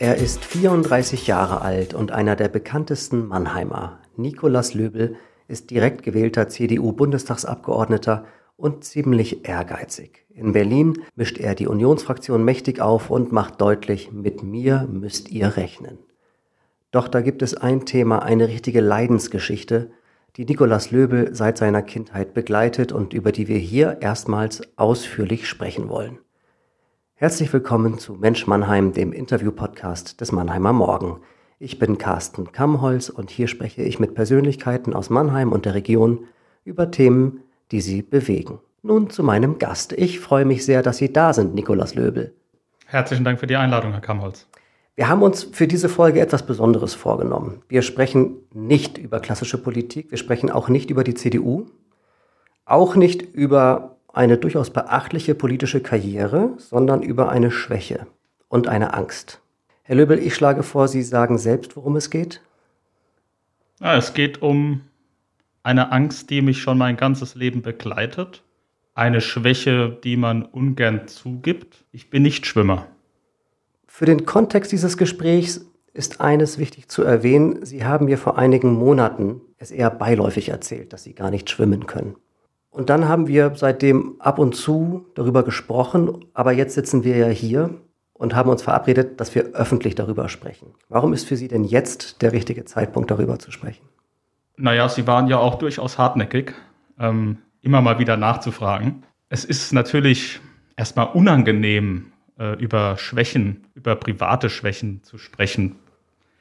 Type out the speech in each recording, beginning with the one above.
Er ist 34 Jahre alt und einer der bekanntesten Mannheimer. Nikolas Löbel ist direkt gewählter CDU-Bundestagsabgeordneter und ziemlich ehrgeizig. In Berlin mischt er die Unionsfraktion mächtig auf und macht deutlich, mit mir müsst ihr rechnen. Doch da gibt es ein Thema, eine richtige Leidensgeschichte, die Nikolas Löbel seit seiner Kindheit begleitet und über die wir hier erstmals ausführlich sprechen wollen. Herzlich willkommen zu Mensch Mannheim, dem Interview-Podcast des Mannheimer Morgen. Ich bin Carsten Kammholz und hier spreche ich mit Persönlichkeiten aus Mannheim und der Region über Themen, die sie bewegen. Nun zu meinem Gast. Ich freue mich sehr, dass Sie da sind, Nikolas Löbel. Herzlichen Dank für die Einladung, Herr Kammholz. Wir haben uns für diese Folge etwas Besonderes vorgenommen. Wir sprechen nicht über klassische Politik, wir sprechen auch nicht über die CDU, auch nicht über eine durchaus beachtliche politische Karriere, sondern über eine Schwäche und eine Angst. Herr Löbel, ich schlage vor, Sie sagen selbst, worum es geht. Ja, es geht um eine Angst, die mich schon mein ganzes Leben begleitet. Eine Schwäche, die man ungern zugibt. Ich bin nicht Schwimmer. Für den Kontext dieses Gesprächs ist eines wichtig zu erwähnen. Sie haben mir vor einigen Monaten es eher beiläufig erzählt, dass Sie gar nicht schwimmen können. Und dann haben wir seitdem ab und zu darüber gesprochen, aber jetzt sitzen wir ja hier und haben uns verabredet, dass wir öffentlich darüber sprechen. Warum ist für Sie denn jetzt der richtige Zeitpunkt, darüber zu sprechen? Naja, Sie waren ja auch durchaus hartnäckig, immer mal wieder nachzufragen. Es ist natürlich erstmal unangenehm, über Schwächen, über private Schwächen zu sprechen.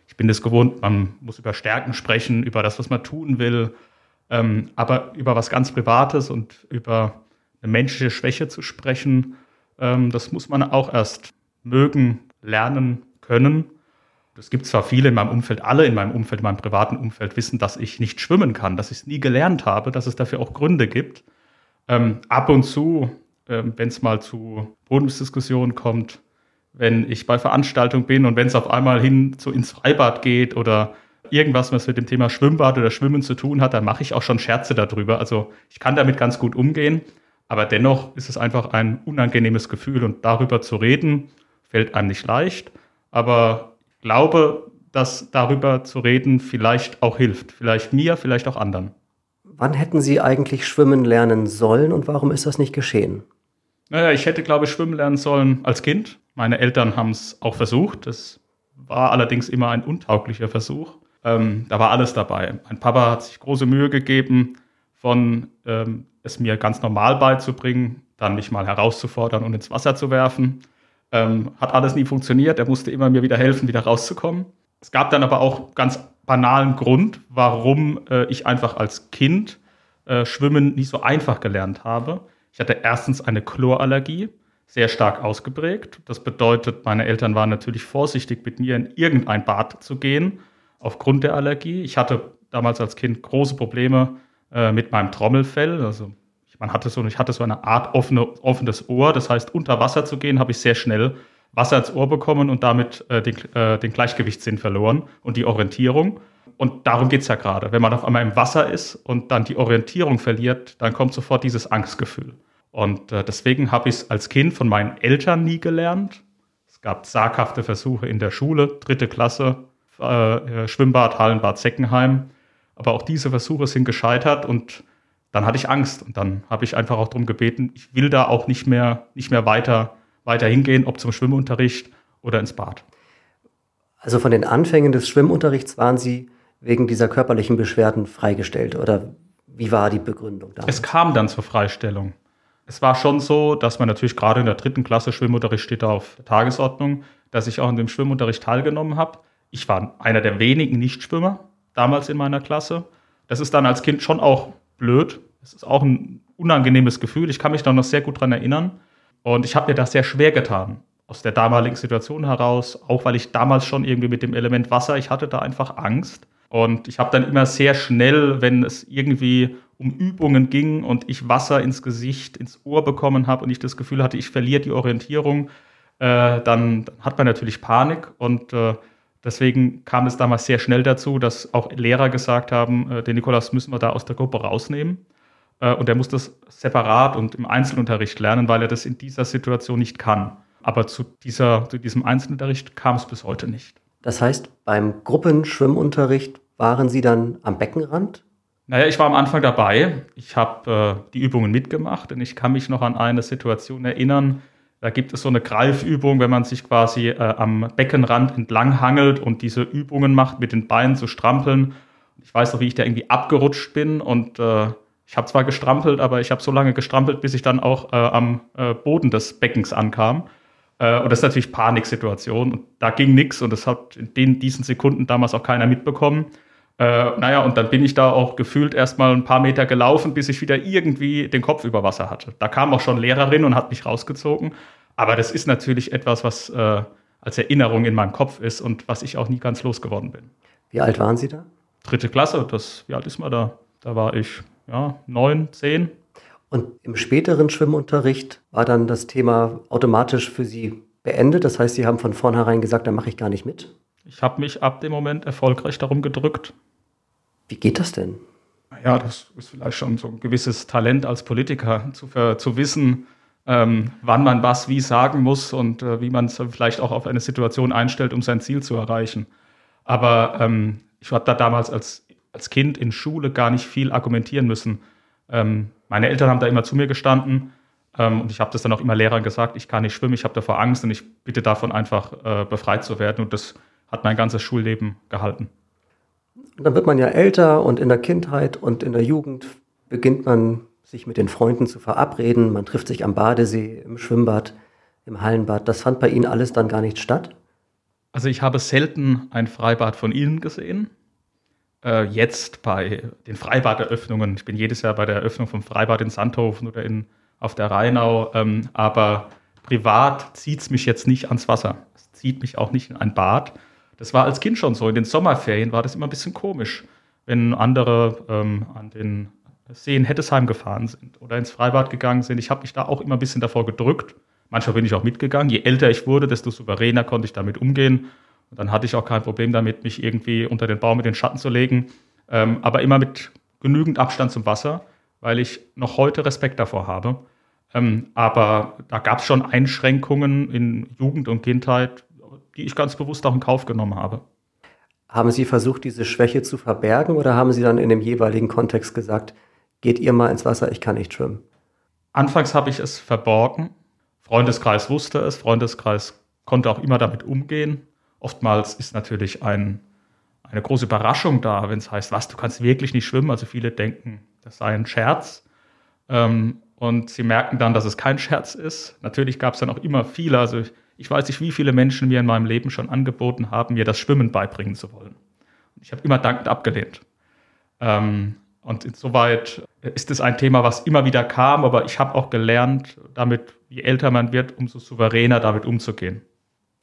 Ich bin das gewohnt, man muss über Stärken sprechen, über das, was man tun will. Aber über was ganz Privates und über eine menschliche Schwäche zu sprechen, das muss man auch erst mögen, lernen können. Es gibt zwar viele in meinem Umfeld, alle in meinem Umfeld, in meinem privaten Umfeld wissen, dass ich nicht schwimmen kann, dass ich es nie gelernt habe, dass es dafür auch Gründe gibt. Ab und zu, wenn es mal zu Podiumsdiskussionen kommt, wenn ich bei Veranstaltungen bin und wenn es auf einmal hin so ins Freibad geht oder irgendwas, was mit dem Thema Schwimmbad oder Schwimmen zu tun hat, dann mache ich auch schon Scherze darüber. Also ich kann damit ganz gut umgehen, aber dennoch ist es einfach ein unangenehmes Gefühl und darüber zu reden, fällt einem nicht leicht. Aber ich glaube, dass darüber zu reden vielleicht auch hilft. Vielleicht mir, vielleicht auch anderen. Wann hätten Sie eigentlich schwimmen lernen sollen und warum ist das nicht geschehen? Naja, ich hätte, glaube ich, schwimmen lernen sollen als Kind. Meine Eltern haben es auch versucht. Das war allerdings immer ein untauglicher Versuch. Da war alles dabei. Mein Papa hat sich große Mühe gegeben, es mir ganz normal beizubringen, dann mich mal herauszufordern und ins Wasser zu werfen. Hat alles nie funktioniert. Er musste immer mir wieder helfen, wieder rauszukommen. Es gab dann aber auch ganz banalen Grund, warum ich einfach als Kind Schwimmen nicht so einfach gelernt habe. Ich hatte erstens eine Chlorallergie, sehr stark ausgeprägt. Das bedeutet, meine Eltern waren natürlich vorsichtig, mit mir in irgendein Bad zu gehen, aufgrund der Allergie. Ich hatte damals als Kind große Probleme mit meinem Trommelfell. Also ich hatte so eine Art offenes Ohr. Das heißt, unter Wasser zu gehen, habe ich sehr schnell Wasser ins Ohr bekommen und damit den Gleichgewichtssinn verloren und die Orientierung. Und darum geht es ja gerade. Wenn man auf einmal im Wasser ist und dann die Orientierung verliert, dann kommt sofort dieses Angstgefühl. Und deswegen habe ich es als Kind von meinen Eltern nie gelernt. Es gab zaghafte Versuche in der Schule, 3. Klasse, Schwimmbad, Hallenbad Seckenheim. Aber auch diese Versuche sind gescheitert und dann hatte ich Angst. Und dann habe ich einfach auch darum gebeten, ich will da auch nicht mehr weiter hingehen, ob zum Schwimmunterricht oder ins Bad. Also von den Anfängen des Schwimmunterrichts waren Sie wegen dieser körperlichen Beschwerden freigestellt? Oder wie war die Begründung damals? Es kam dann zur Freistellung. Es war schon so, dass man natürlich gerade in der 3. Klasse, Schwimmunterricht steht da auf der Tagesordnung, dass ich auch in dem Schwimmunterricht teilgenommen habe. Ich war einer der wenigen Nichtschwimmer damals in meiner Klasse. Das ist dann als Kind schon auch blöd. Es ist auch ein unangenehmes Gefühl. Ich kann mich da noch sehr gut dran erinnern. Und ich habe mir das sehr schwer getan, aus der damaligen Situation heraus. Auch weil ich damals schon irgendwie mit dem Element Wasser, ich hatte da einfach Angst. Und ich habe dann immer sehr schnell, wenn es irgendwie um Übungen ging und ich Wasser ins Gesicht, ins Ohr bekommen habe und ich das Gefühl hatte, ich verliere die Orientierung, dann hat man natürlich Panik und deswegen kam es damals sehr schnell dazu, dass auch Lehrer gesagt haben, den Nikolas müssen wir da aus der Gruppe rausnehmen. Und er muss das separat und im Einzelunterricht lernen, weil er das in dieser Situation nicht kann. Aber zu diesem Einzelunterricht kam es bis heute nicht. Das heißt, beim Gruppenschwimmunterricht waren Sie dann am Beckenrand? Naja, ich war am Anfang dabei. Ich habe die Übungen mitgemacht und ich kann mich noch an eine Situation erinnern. Da gibt es so eine Greifübung, wenn man sich quasi am Beckenrand entlang hangelt und diese Übungen macht, mit den Beinen zu strampeln. Ich weiß noch, wie ich da irgendwie abgerutscht bin und ich habe zwar gestrampelt, aber ich habe so lange gestrampelt, bis ich dann auch am Boden des Beckens ankam. Und das ist natürlich Paniksituation und da ging nichts und das hat in diesen Sekunden damals auch keiner mitbekommen. Und dann bin ich da auch gefühlt erstmal ein paar Meter gelaufen, bis ich wieder irgendwie den Kopf über Wasser hatte. Da kam auch schon Lehrerin und hat mich rausgezogen. Aber das ist natürlich etwas, was als Erinnerung in meinem Kopf ist und was ich auch nie ganz losgeworden bin. Wie alt waren Sie da? 3. Klasse. Wie alt ist man da? Da war ich 9, 10. Und im späteren Schwimmunterricht war dann das Thema automatisch für Sie beendet. Das heißt, Sie haben von vornherein gesagt, da mache ich gar nicht mit. Ich habe mich ab dem Moment erfolgreich darum gedrückt. Wie geht das denn? Ja, das ist vielleicht schon so ein gewisses Talent als Politiker, zu wissen, wann man was wie sagen muss und wie man es vielleicht auch auf eine Situation einstellt, um sein Ziel zu erreichen. Aber ich habe da damals als Kind in Schule gar nicht viel argumentieren müssen. Meine Eltern haben da immer zu mir gestanden und ich habe das dann auch immer Lehrern gesagt, ich kann nicht schwimmen, ich habe davor Angst und ich bitte davon einfach befreit zu werden. Und das hat mein ganzes Schulleben gehalten. Und dann wird man ja älter und in der Kindheit und in der Jugend beginnt man sich mit den Freunden zu verabreden. Man trifft sich am Badesee, im Schwimmbad, im Hallenbad. Das fand bei Ihnen alles dann gar nicht statt? Also ich habe selten ein Freibad von Ihnen gesehen. Jetzt bei den Freibaderöffnungen. Ich bin jedes Jahr bei der Eröffnung vom Freibad in Sandhofen oder auf der Rheinau. Aber privat zieht es mich jetzt nicht ans Wasser. Es zieht mich auch nicht in ein Bad. Das war als Kind schon so. In den Sommerferien war das immer ein bisschen komisch, wenn andere an den See in Hettesheim gefahren sind oder ins Freibad gegangen sind. Ich habe mich da auch immer ein bisschen davor gedrückt. Manchmal bin ich auch mitgegangen. Je älter ich wurde, desto souveräner konnte ich damit umgehen. Und dann hatte ich auch kein Problem damit, mich irgendwie unter den Baum in den Schatten zu legen. Aber immer mit genügend Abstand zum Wasser, weil ich noch heute Respekt davor habe. Aber da gab es schon Einschränkungen in Jugend und Kindheit, die ich ganz bewusst auch in Kauf genommen habe. Haben Sie versucht, diese Schwäche zu verbergen oder haben Sie dann in dem jeweiligen Kontext gesagt, geht ihr mal ins Wasser, ich kann nicht schwimmen? Anfangs habe ich es verborgen. Freundeskreis wusste es, Freundeskreis konnte auch immer damit umgehen. Oftmals ist natürlich eine große Überraschung da, wenn es heißt, was, du kannst wirklich nicht schwimmen. Also viele denken, das sei ein Scherz. Und sie merken dann, dass es kein Scherz ist. Natürlich gab es dann auch immer viele, also ich weiß nicht, wie viele Menschen mir in meinem Leben schon angeboten haben, mir das Schwimmen beibringen zu wollen. Ich habe immer dankend abgelehnt. Und insoweit ist es ein Thema, was immer wieder kam, aber ich habe auch gelernt, damit, je älter man wird, umso souveräner damit umzugehen.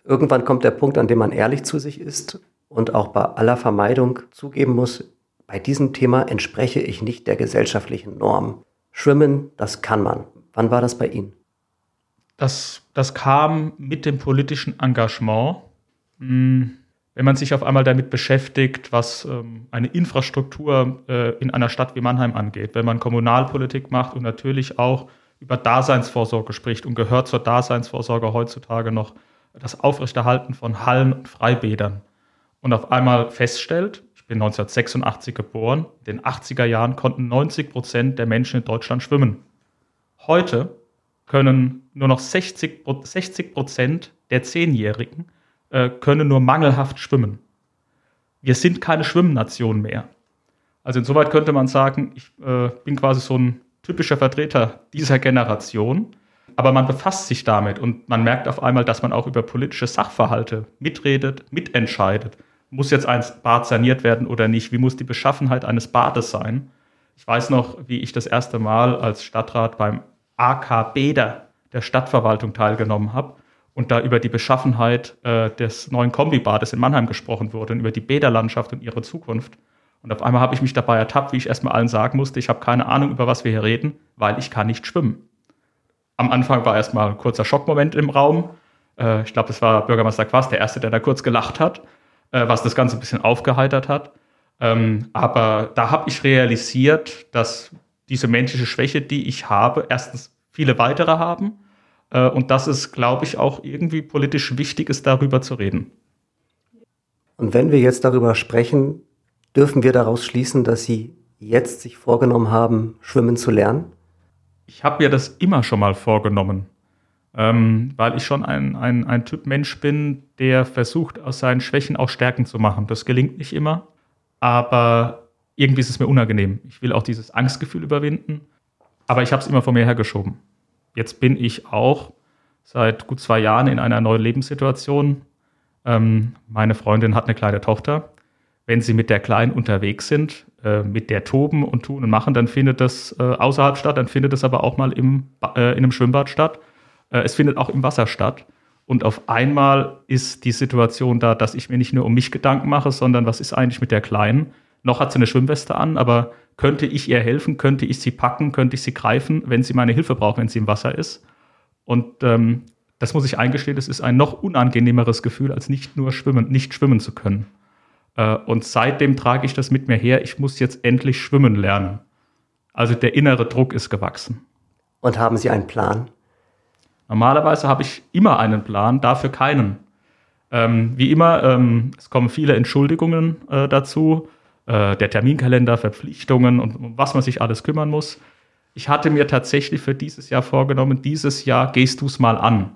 Irgendwann kommt der Punkt, an dem man ehrlich zu sich ist und auch bei aller Vermeidung zugeben muss, bei diesem Thema entspreche ich nicht der gesellschaftlichen Norm. Schwimmen, das kann man. Wann war das bei Ihnen? Das kam mit dem politischen Engagement. Wenn man sich auf einmal damit beschäftigt, was eine Infrastruktur in einer Stadt wie Mannheim angeht, wenn man Kommunalpolitik macht und natürlich auch über Daseinsvorsorge spricht und gehört zur Daseinsvorsorge heutzutage noch das Aufrechterhalten von Hallen und Freibädern und auf einmal feststellt, ich bin 1986 geboren, in den 80er Jahren konnten 90% der Menschen in Deutschland schwimmen. Heute können nur noch 60% der 10-Jährigen können nur mangelhaft schwimmen. Wir sind keine Schwimmnation mehr. Also insoweit könnte man sagen, ich bin quasi so ein typischer Vertreter dieser Generation. Aber man befasst sich damit und man merkt auf einmal, dass man auch über politische Sachverhalte mitredet, mitentscheidet. Muss jetzt ein Bad saniert werden oder nicht? Wie muss die Beschaffenheit eines Bades sein? Ich weiß noch, wie ich das erste Mal als Stadtrat beim AK Bäder der Stadtverwaltung teilgenommen habe und da über die Beschaffenheit des neuen Kombibades in Mannheim gesprochen wurde und über die Bäderlandschaft und ihre Zukunft. Und auf einmal habe ich mich dabei ertappt, wie ich erstmal allen sagen musste, ich habe keine Ahnung, über was wir hier reden, weil ich kann nicht schwimmen. Am Anfang war erstmal ein kurzer Schockmoment im Raum. Ich glaube, das war Bürgermeister Quast, der Erste, der da kurz gelacht hat, was das Ganze ein bisschen aufgeheitert hat. Aber da habe ich realisiert, dass diese menschliche Schwäche, die ich habe, erstens viele weitere haben Und das ist, glaube ich, auch irgendwie politisch wichtig ist, darüber zu reden. Und wenn wir jetzt darüber sprechen, dürfen wir daraus schließen, dass Sie jetzt sich vorgenommen haben, schwimmen zu lernen? Ich habe mir das immer schon mal vorgenommen, weil ich schon ein Typ Mensch bin, der versucht, aus seinen Schwächen auch Stärken zu machen. Das gelingt nicht immer, aber irgendwie ist es mir unangenehm. Ich will auch dieses Angstgefühl überwinden, aber ich habe es immer vor mir hergeschoben. Jetzt bin ich auch seit gut 2 Jahren in einer neuen Lebenssituation. Meine Freundin hat eine kleine Tochter. Wenn sie mit der Kleinen unterwegs sind, mit der toben und tun und machen, dann findet das außerhalb statt, dann findet das aber auch mal in einem Schwimmbad statt. Es findet auch im Wasser statt. Und auf einmal ist die Situation da, dass ich mir nicht nur um mich Gedanken mache, sondern was ist eigentlich mit der Kleinen? Noch hat sie eine Schwimmweste an, aber könnte ich ihr helfen? Könnte ich sie packen? Könnte ich sie greifen, wenn sie meine Hilfe braucht, wenn sie im Wasser ist? Und das muss ich eingestehen, das ist ein noch unangenehmeres Gefühl, als nicht schwimmen zu können. Und seitdem trage ich das mit mir her, ich muss jetzt endlich schwimmen lernen. Also der innere Druck ist gewachsen. Und haben Sie einen Plan? Normalerweise habe ich immer einen Plan, dafür keinen. Wie immer, es kommen viele Entschuldigungen dazu. Der Terminkalender, Verpflichtungen und um was man sich alles kümmern muss. Ich hatte mir tatsächlich für dieses Jahr vorgenommen, dieses Jahr gehst du es mal an.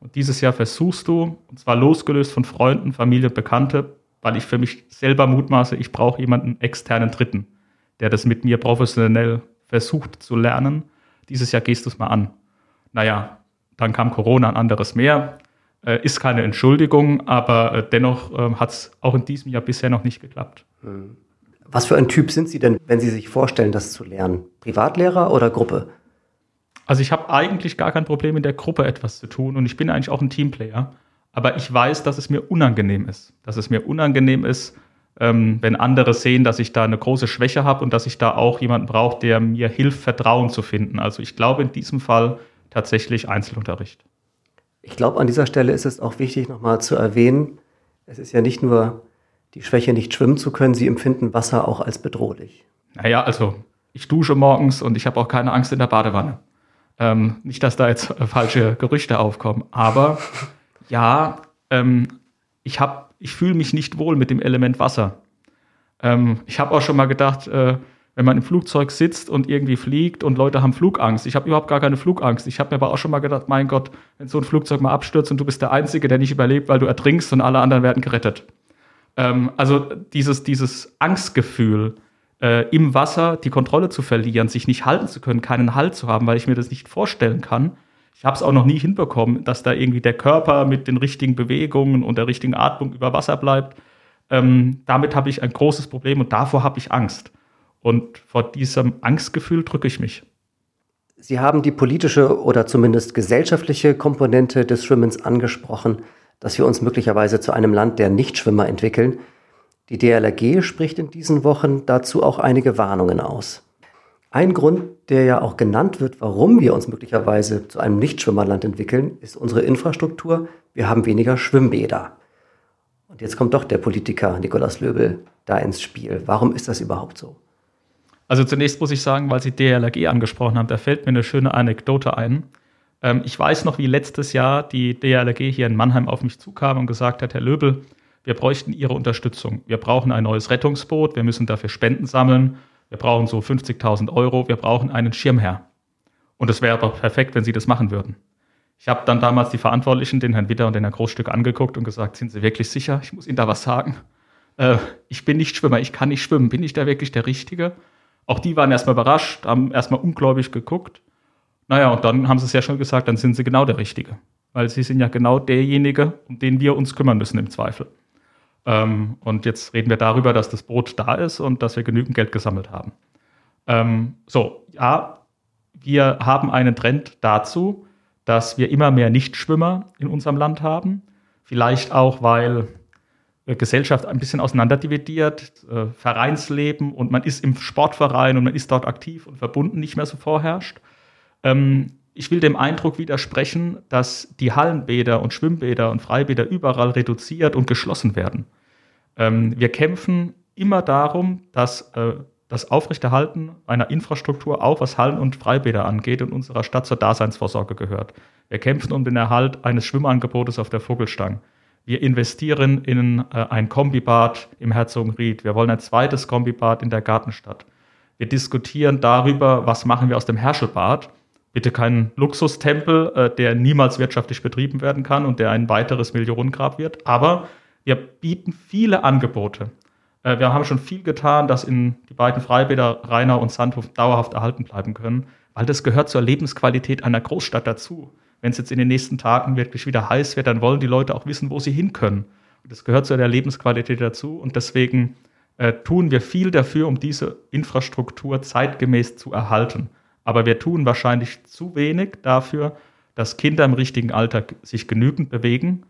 Und dieses Jahr versuchst du, und zwar losgelöst von Freunden, Familie, Bekannte, weil ich für mich selber mutmaße, ich brauche jemanden externen Dritten, der das mit mir professionell versucht zu lernen. Dieses Jahr gehst du es mal an. Naja, dann kam Corona, ein anderes mehr. Ist keine Entschuldigung, aber dennoch hat es auch in diesem Jahr bisher noch nicht geklappt. Hm. Was für ein Typ sind Sie denn, wenn Sie sich vorstellen, das zu lernen? Privatlehrer oder Gruppe? Also ich habe eigentlich gar kein Problem, in der Gruppe etwas zu tun und ich bin eigentlich auch ein Teamplayer. Aber ich weiß, dass es mir unangenehm ist. Dass es mir unangenehm ist, wenn andere sehen, dass ich da eine große Schwäche habe und dass ich da auch jemanden brauche, der mir hilft, Vertrauen zu finden. Also ich glaube in diesem Fall tatsächlich Einzelunterricht. Ich glaube, an dieser Stelle ist es auch wichtig, nochmal zu erwähnen, es ist ja nicht nur die Schwäche, nicht schwimmen zu können, Sie empfinden Wasser auch als bedrohlich. Naja, also ich dusche morgens und ich habe auch keine Angst in der Badewanne. Nicht, dass da jetzt falsche Gerüchte aufkommen, aber ja, ich fühle mich nicht wohl mit dem Element Wasser. Ich habe auch schon mal gedacht, wenn man im Flugzeug sitzt und irgendwie fliegt und Leute haben Flugangst. Ich habe überhaupt gar keine Flugangst. Ich habe mir aber auch schon mal gedacht, mein Gott, wenn so ein Flugzeug mal abstürzt und du bist der Einzige, der nicht überlebt, weil du ertrinkst und alle anderen werden gerettet. Also dieses Angstgefühl, im Wasser die Kontrolle zu verlieren, sich nicht halten zu können, keinen Halt zu haben, weil ich mir das nicht vorstellen kann. Ich habe es auch noch nie hinbekommen, dass da irgendwie der Körper mit den richtigen Bewegungen und der richtigen Atmung über Wasser bleibt. Damit habe ich ein großes Problem und davor habe ich Angst. Und vor diesem Angstgefühl drücke ich mich. Sie haben die politische oder zumindest gesellschaftliche Komponente des Schwimmens angesprochen, dass wir uns möglicherweise zu einem Land der Nichtschwimmer entwickeln. Die DLRG spricht in diesen Wochen dazu auch einige Warnungen aus. Ein Grund, der ja auch genannt wird, warum wir uns möglicherweise zu einem Nichtschwimmerland entwickeln, ist unsere Infrastruktur. Wir haben weniger Schwimmbäder. Und jetzt kommt doch der Politiker Nikolas Löbel da ins Spiel. Warum ist das überhaupt so? Also zunächst muss ich sagen, weil Sie DLRG angesprochen haben, da fällt mir eine schöne Anekdote ein. Ich weiß noch, wie letztes Jahr die DLRG hier in Mannheim auf mich zukam und gesagt hat, Herr Löbel, wir bräuchten Ihre Unterstützung. Wir brauchen ein neues Rettungsboot, wir müssen dafür Spenden sammeln, wir brauchen so 50.000 Euro, wir brauchen einen Schirmherr. Und es wäre aber perfekt, wenn Sie das machen würden. Ich habe dann damals die Verantwortlichen, den Herrn Witter und den Herrn Großstück, angeguckt und gesagt, sind Sie wirklich sicher? Ich muss Ihnen da was sagen. Ich bin nicht Schwimmer, ich kann nicht schwimmen. Bin ich da wirklich der Richtige? Auch die waren erstmal überrascht, haben erstmal ungläubig geguckt. Naja, und dann haben sie es ja schon gesagt, dann sind sie genau der Richtige. Weil sie sind ja genau derjenige, um den wir uns kümmern müssen im Zweifel. Und jetzt reden wir darüber, dass das Boot da ist und dass wir genügend Geld gesammelt haben. Wir haben einen Trend dazu, dass wir immer mehr Nichtschwimmer in unserem Land haben. Vielleicht auch, weil Gesellschaft ein bisschen auseinanderdividiert, Vereinsleben und man ist im Sportverein und man ist dort aktiv und verbunden, nicht mehr so vorherrscht. Ich will dem Eindruck widersprechen, dass die Hallenbäder und Schwimmbäder und Freibäder überall reduziert und geschlossen werden. Wir kämpfen immer darum, dass das Aufrechterhalten einer Infrastruktur, auch was Hallen und Freibäder angeht, in unserer Stadt zur Daseinsvorsorge gehört. Wir kämpfen um den Erhalt eines Schwimmangebotes auf der Vogelstang. Wir investieren in ein Kombibad im Herzogenried. Wir wollen ein zweites Kombibad in der Gartenstadt. Wir diskutieren darüber, was machen wir aus dem Herschelbad. Bitte keinen Luxustempel, der niemals wirtschaftlich betrieben werden kann und der ein weiteres Millionengrab wird. Aber wir bieten viele Angebote. Wir haben schon viel getan, dass in die beiden Freibäder Rheinau und Sandhof dauerhaft erhalten bleiben können, weil das gehört zur Lebensqualität einer Großstadt dazu. Wenn es jetzt in den nächsten Tagen wirklich wieder heiß wird, dann wollen die Leute auch wissen, wo sie hin können. Und das gehört zu der Lebensqualität dazu. Und deswegen tun wir viel dafür, um diese Infrastruktur zeitgemäß zu erhalten. Aber wir tun wahrscheinlich zu wenig dafür, dass Kinder im richtigen Alter sich genügend bewegen,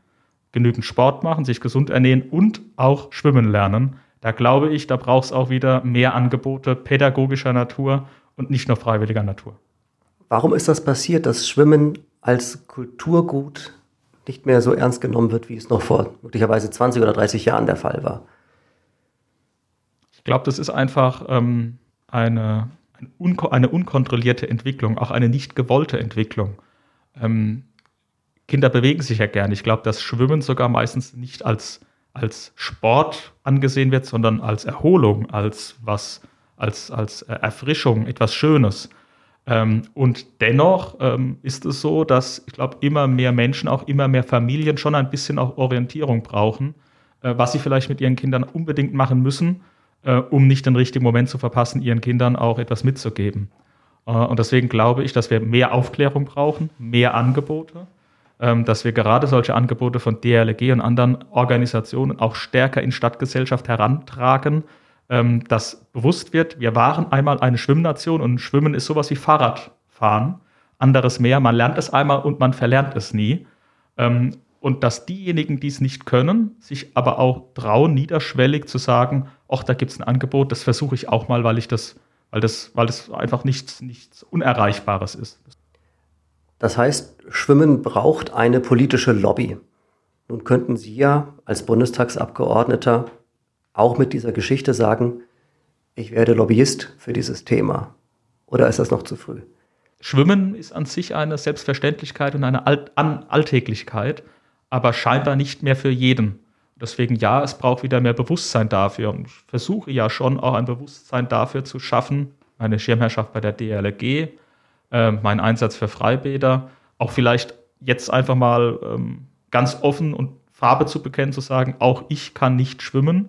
genügend Sport machen, sich gesund ernähren und auch schwimmen lernen. Da glaube ich, da braucht es auch wieder mehr Angebote pädagogischer Natur und nicht nur freiwilliger Natur. Warum ist das passiert, dass Schwimmen als Kulturgut nicht mehr so ernst genommen wird, wie es noch vor möglicherweise 20 oder 30 Jahren der Fall war? Ich glaube, das ist einfach eine unkontrollierte Entwicklung, auch eine nicht gewollte Entwicklung. Kinder bewegen sich ja gerne. Ich glaube, dass Schwimmen sogar meistens nicht als Sport angesehen wird, sondern als Erholung, als Erfrischung, etwas Schönes. Und dennoch ist es so, dass, ich glaube, immer mehr Menschen, auch immer mehr Familien schon ein bisschen auch Orientierung brauchen, was sie vielleicht mit ihren Kindern unbedingt machen müssen, um nicht den richtigen Moment zu verpassen, ihren Kindern auch etwas mitzugeben. Und deswegen glaube ich, dass wir mehr Aufklärung brauchen, mehr Angebote, dass wir gerade solche Angebote von DLRG und anderen Organisationen auch stärker in Stadtgesellschaft herantragen, dass bewusst wird, wir waren einmal eine Schwimmnation und Schwimmen ist sowas wie Fahrradfahren, anderes mehr, man lernt es einmal und man verlernt es nie. Und dass diejenigen, die es nicht können, sich aber auch trauen, niederschwellig zu sagen, ach, da gibt es ein Angebot, das versuche ich auch mal, weil das einfach nichts Unerreichbares ist. Das heißt, Schwimmen braucht eine politische Lobby. Nun könnten Sie ja als Bundestagsabgeordneter auch mit dieser Geschichte sagen, ich werde Lobbyist für dieses Thema. Oder ist das noch zu früh? Schwimmen ist an sich eine Selbstverständlichkeit und eine Alltäglichkeit, aber scheinbar nicht mehr für jeden. Deswegen ja, es braucht wieder mehr Bewusstsein dafür. Und ich versuche ja schon auch ein Bewusstsein dafür zu schaffen, meine Schirmherrschaft bei der DLRG, mein Einsatz für Freibäder, auch vielleicht jetzt einfach mal ganz offen und Farbe zu bekennen, zu sagen, auch ich kann nicht schwimmen.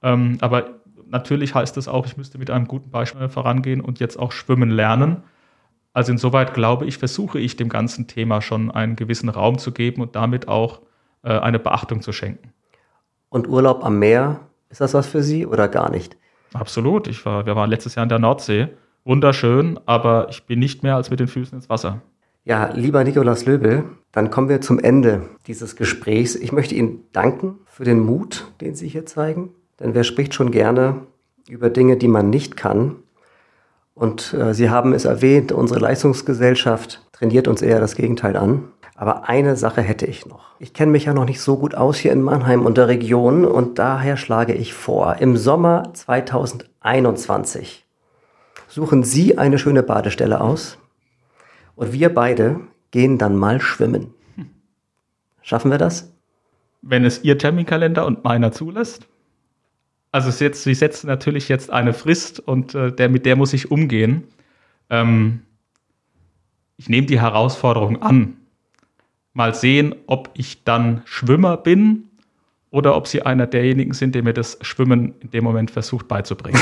Aber natürlich heißt das auch, ich müsste mit einem guten Beispiel vorangehen und jetzt auch schwimmen lernen. Also insoweit glaube ich, versuche ich dem ganzen Thema schon einen gewissen Raum zu geben und damit auch eine Beachtung zu schenken. Und Urlaub am Meer, ist das was für Sie oder gar nicht? Absolut. Wir waren letztes Jahr in der Nordsee. Wunderschön, aber ich bin nicht mehr als mit den Füßen ins Wasser. Ja, lieber Nikolas Löbel, dann kommen wir zum Ende dieses Gesprächs. Ich möchte Ihnen danken für den Mut, den Sie hier zeigen. Denn wer spricht schon gerne über Dinge, die man nicht kann? Und Sie haben es erwähnt, unsere Leistungsgesellschaft trainiert uns eher das Gegenteil an. Aber eine Sache hätte ich noch. Ich kenne mich ja noch nicht so gut aus hier in Mannheim und der Region und daher schlage ich vor, im Sommer 2021 suchen Sie eine schöne Badestelle aus und wir beide gehen dann mal schwimmen. Schaffen wir das? Wenn es Ihr Terminkalender und meiner zulässt? Also Sie setzen natürlich jetzt eine Frist und mit der muss ich umgehen. Ich nehme die Herausforderung an. Mal sehen, ob ich dann Schwimmer bin oder ob Sie einer derjenigen sind, der mir das Schwimmen in dem Moment versucht beizubringen.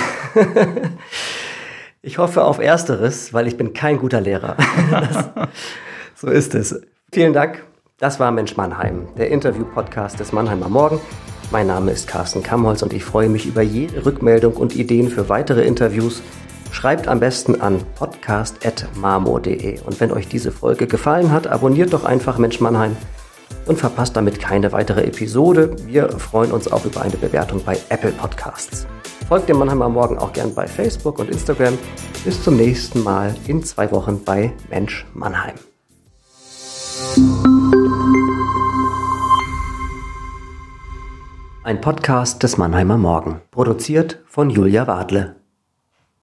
Ich hoffe auf Ersteres, weil ich bin kein guter Lehrer. So ist es. Vielen Dank. Das war Mensch Mannheim, der Interview-Podcast des Mannheimer Morgen. Mein Name ist Carsten Kammholz und ich freue mich über jede Rückmeldung und Ideen für weitere Interviews. Schreibt am besten an podcast@marmo.de. Und wenn euch diese Folge gefallen hat, abonniert doch einfach Mensch Mannheim und verpasst damit keine weitere Episode. Wir freuen uns auch über eine Bewertung bei Apple Podcasts. Folgt dem Mannheimer Morgen auch gern bei Facebook und Instagram. Bis zum nächsten Mal in 2 Wochen bei Mensch Mannheim. Ein Podcast des Mannheimer Morgen, produziert von Julia Wadle.